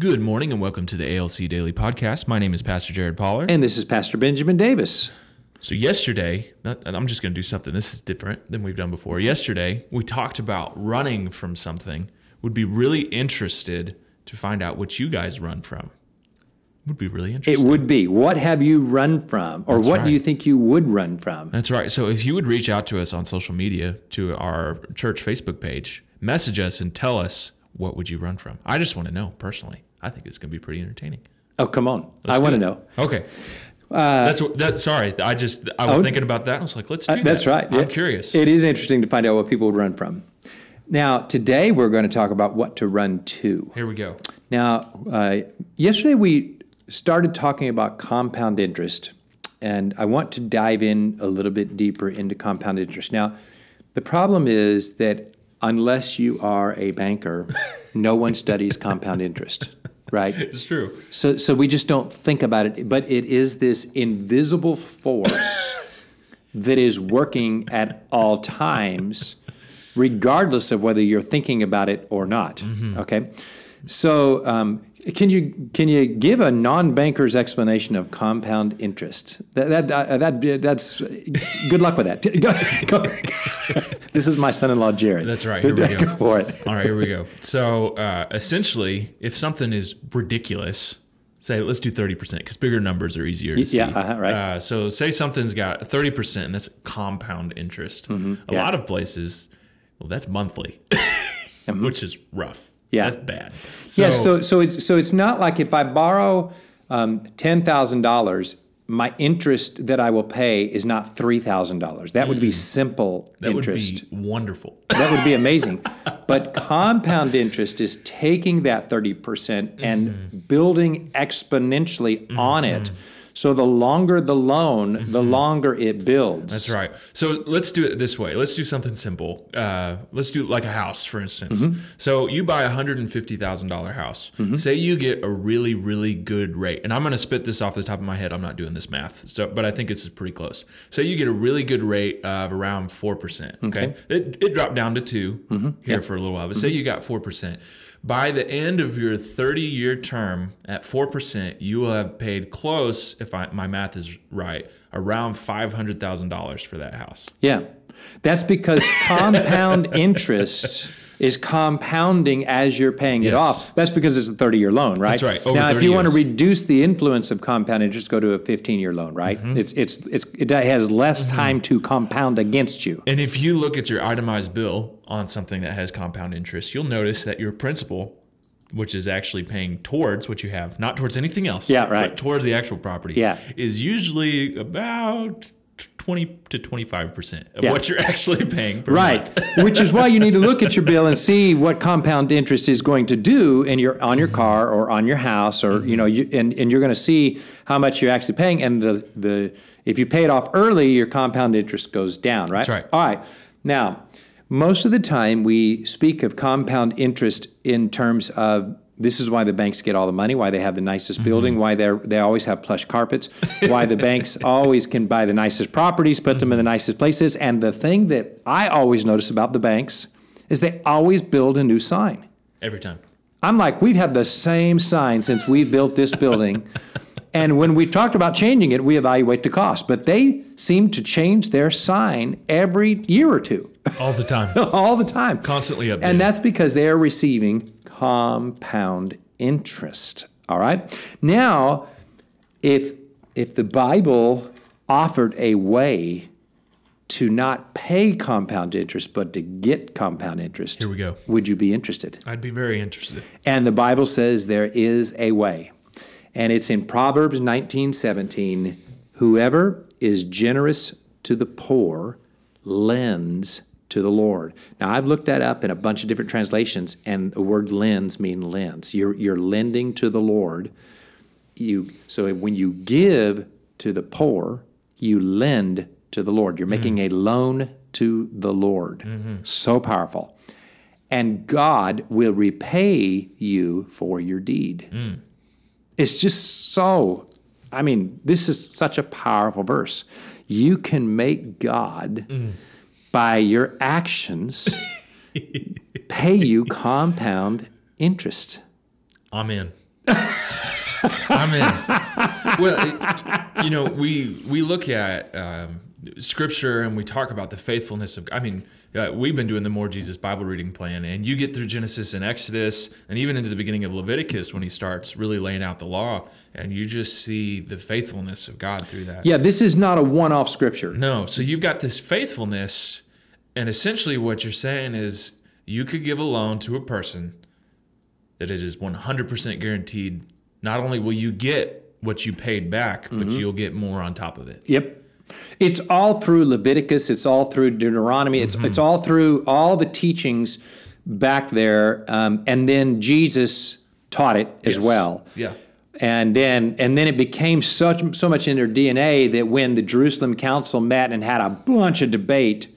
Good morning and welcome to the ALC Daily Podcast. My name is Pastor Jared Pollard. And this is Pastor Benjamin Davis. So yesterday, I'm just going to do something. This is different than we've done before. Yesterday, we talked about running from something. Would be really interested to find out what you guys run from. Would be really interesting. It would be. What have you run from? Or what do you think you would run from? That's right. So if you would reach out to us on social media, to our church Facebook page, message us and tell us, what would you run from? I just want to know, personally. I think it's going to be pretty entertaining. Oh, come on. I want to know. Okay. I was thinking about that, and I was like, let's do that. That's right. I'm curious. It is interesting to find out what people would run from. Now, today we're going to talk about what to run to. Here we go. Now, yesterday we started talking about compound interest, and I want to dive in a little bit deeper into compound interest. Now, the problem is that unless you are a banker, no one studies compound interest, right? It's true. So we just don't think about it, but it is this invisible force that is working at all times, regardless of whether you're thinking about it or not, okay? So can you give a non-banker's explanation of compound interest? That's good luck with that. This is my son-in-law, Jared. That's right. Here we go. Go for it. All right, here we go. So essentially, if something is ridiculous, say let's do 30% because bigger numbers are easier to see. Yeah, right. So say something's got 30%, and that's compound interest. A lot of places, well, that's monthly, which is rough. Yeah, that's bad. So it's not like if I borrow $10,000, my interest that I will pay is not $3,000. That would be simple interest. That would be wonderful. That would be amazing. But compound interest is taking that 30% and building exponentially on it. So the longer the loan, the longer it builds. That's right. So let's do it this way. Let's do something simple. Let's do like a house, for instance. So you buy a $150,000 house. Say you get a really, really good rate. And I'm going to spit this off the top of my head. I'm not doing this math, but I think this is pretty close. Say you get a really good rate of around 4%. Okay. It dropped down to 2 here for a little while. But say you got 4%. By the end of your 30-year term at 4%, you will have paid close, if my math is right, around $500,000 for that house. Yeah. That's because compound interest is compounding as you're paying it off. That's because it's a 30-year loan, right? That's right. Over now, if you want to reduce the influence of compound interest, go to a 15-year loan, right? It has less time to compound against you. And if you look at your itemized bill on something that has compound interest, you'll notice that your principal, which is actually paying towards what you have, not towards anything else, but towards the actual property, is usually about 20 to 25% of what you're actually paying per month. Which is why you need to look at your bill and see what compound interest is going to do in on your car or on your house, or and you're going to see how much you're actually paying. And if you pay it off early, your compound interest goes down, right? That's right. All right. Now, most of the time we speak of compound interest in terms of this is why the banks get all the money, why they have the nicest building, why they always have plush carpets, why the banks always can buy the nicest properties, put them in the nicest places. And the thing that I always notice about the banks is they always build a new sign. Every time. I'm like, we've had the same sign since we built this building. And when we talked about changing it, we evaluate the cost. But they seem to change their sign every year or two. All the time. All the time. Constantly updated. And that's because they are receiving compound interest. All right. Now, if the Bible offered a way to not pay compound interest, but to get compound interest, here we go. Would you be interested? I'd be very interested. And the Bible says there is a way. And it's in Proverbs 19:17, whoever is generous to the poor lends to the Lord. Now, I've looked that up in a bunch of different translations, and the word lends means lends. You're lending to the Lord. So when you give to the poor, you lend to the Lord. You're making a loan to the Lord. So powerful. And God will repay you for your deed. It's just this is such a powerful verse. You can make God, by your actions, pay you compound interest. Amen. I'm in. Well, you know, we look at Scripture and we talk about the faithfulness of God. I mean, we've been doing the More Jesus Bible reading plan, and you get through Genesis and Exodus and even into the beginning of Leviticus when he starts really laying out the law, and you just see the faithfulness of God through that. Yeah, this is not a one-off Scripture. No, so you've got this faithfulness, and essentially what you're saying is you could give a loan to a person that it is 100% guaranteed. Not only will you get what you paid back, but you'll get more on top of it. Yep. It's all through Leviticus. It's all through Deuteronomy. It's all through all the teachings back there. And then Jesus taught it as well. Yeah. And then it became so much in their DNA that when the Jerusalem Council met and had a bunch of debate,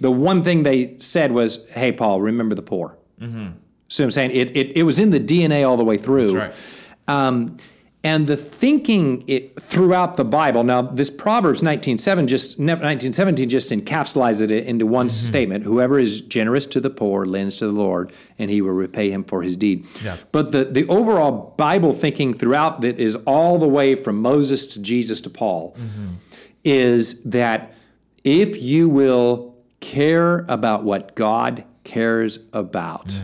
the one thing they said was, hey, Paul, remember the poor. See what I'm saying? It was in the DNA all the way through. That's right. And the thinking throughout the Bible. Now, this Proverbs 19:17 just encapsulates it into one statement. Whoever is generous to the poor lends to the Lord, and he will repay him for his deed. Yeah. But the overall Bible thinking throughout that is all the way from Moses to Jesus to Paul is that if you will care about what God cares about,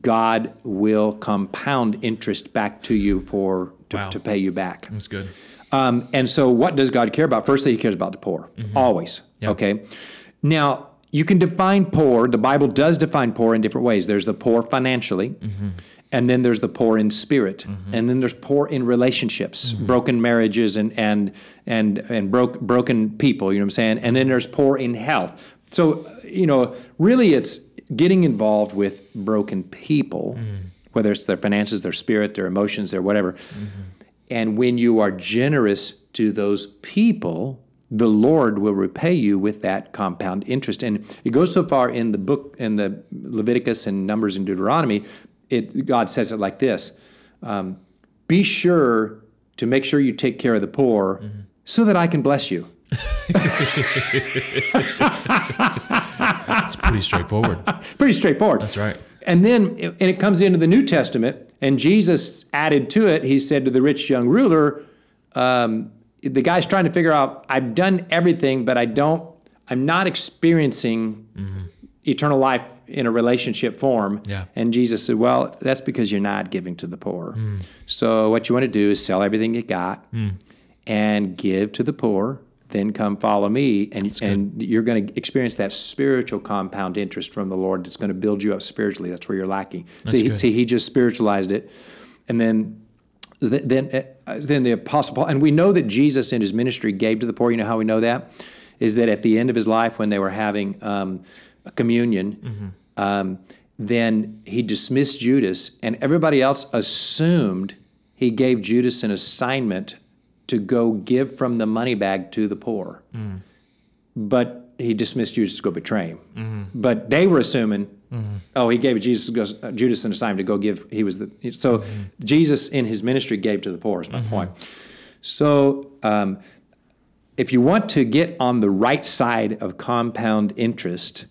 God will compound interest back to you to pay you back. That's good. And so what does God care about? Firstly, he cares about the poor, always. Yep. Okay. Now, you can define poor. The Bible does define poor in different ways. There's the poor financially, and then there's the poor in spirit, and then there's poor in relationships, broken marriages and broken people, you know what I'm saying? And then there's poor in health. So, you know, really it's getting involved with broken people, whether it's their finances, their spirit, their emotions, their whatever. And when you are generous to those people, the Lord will repay you with that compound interest. And it goes so far in the book, in the Leviticus and Numbers and Deuteronomy, God says it like this, be sure to make sure you take care of the poor so that I can bless you. It's pretty straightforward. Pretty straightforward. That's right. And then it comes into the New Testament, and Jesus added to it, he said to the rich young ruler, the guy's trying to figure out, I've done everything, but I'm not experiencing eternal life in a relationship form. Yeah. And Jesus said, well, that's because you're not giving to the poor. So what you want to do is sell everything you got and give to the poor. Then come follow me, and you're going to experience that spiritual compound interest from the Lord that's going to build you up spiritually. That's where you're lacking. See, he just spiritualized it. And then the Apostle Paul, and we know that Jesus in his ministry gave to the poor. You know how we know that? Is that at the end of his life when they were having a communion, then he dismissed Judas, and everybody else assumed he gave Judas an assignment to go give from the money bag to the poor. But he dismissed Judas to go betray him. But they were assuming, he gave Judas an assignment to go give. Jesus in his ministry gave to the poor is my point. So if you want to get on the right side of compound interest,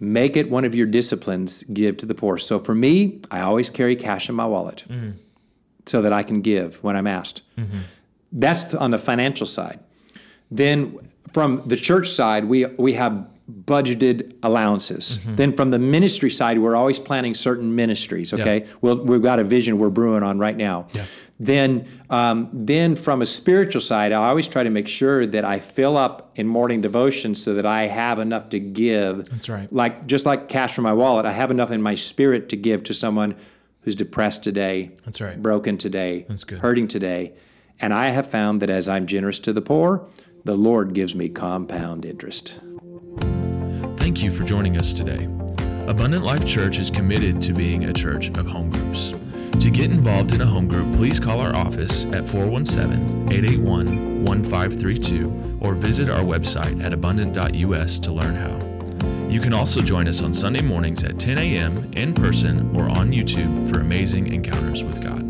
make it one of your disciplines, give to the poor. So for me, I always carry cash in my wallet so that I can give when I'm asked. That's on the financial side. Then from the church side, we have budgeted allowances. Then from the ministry side, we're always planning certain ministries, okay? Yeah. Well, we've got a vision we're brewing on right now. Yeah. Then from a spiritual side, I always try to make sure that I fill up in morning devotion so that I have enough to give. That's right. Just like cash from my wallet, I have enough in my spirit to give to someone who's depressed today, that's right, broken today, that's good, hurting today. And I have found that as I'm generous to the poor, the Lord gives me compound interest. Thank you for joining us today. Abundant Life Church is committed to being a church of home groups. To get involved in a home group, please call our office at 417-881-1532 or visit our website at abundant.us to learn how. You can also join us on Sunday mornings at 10 a.m. in person or on YouTube for amazing encounters with God.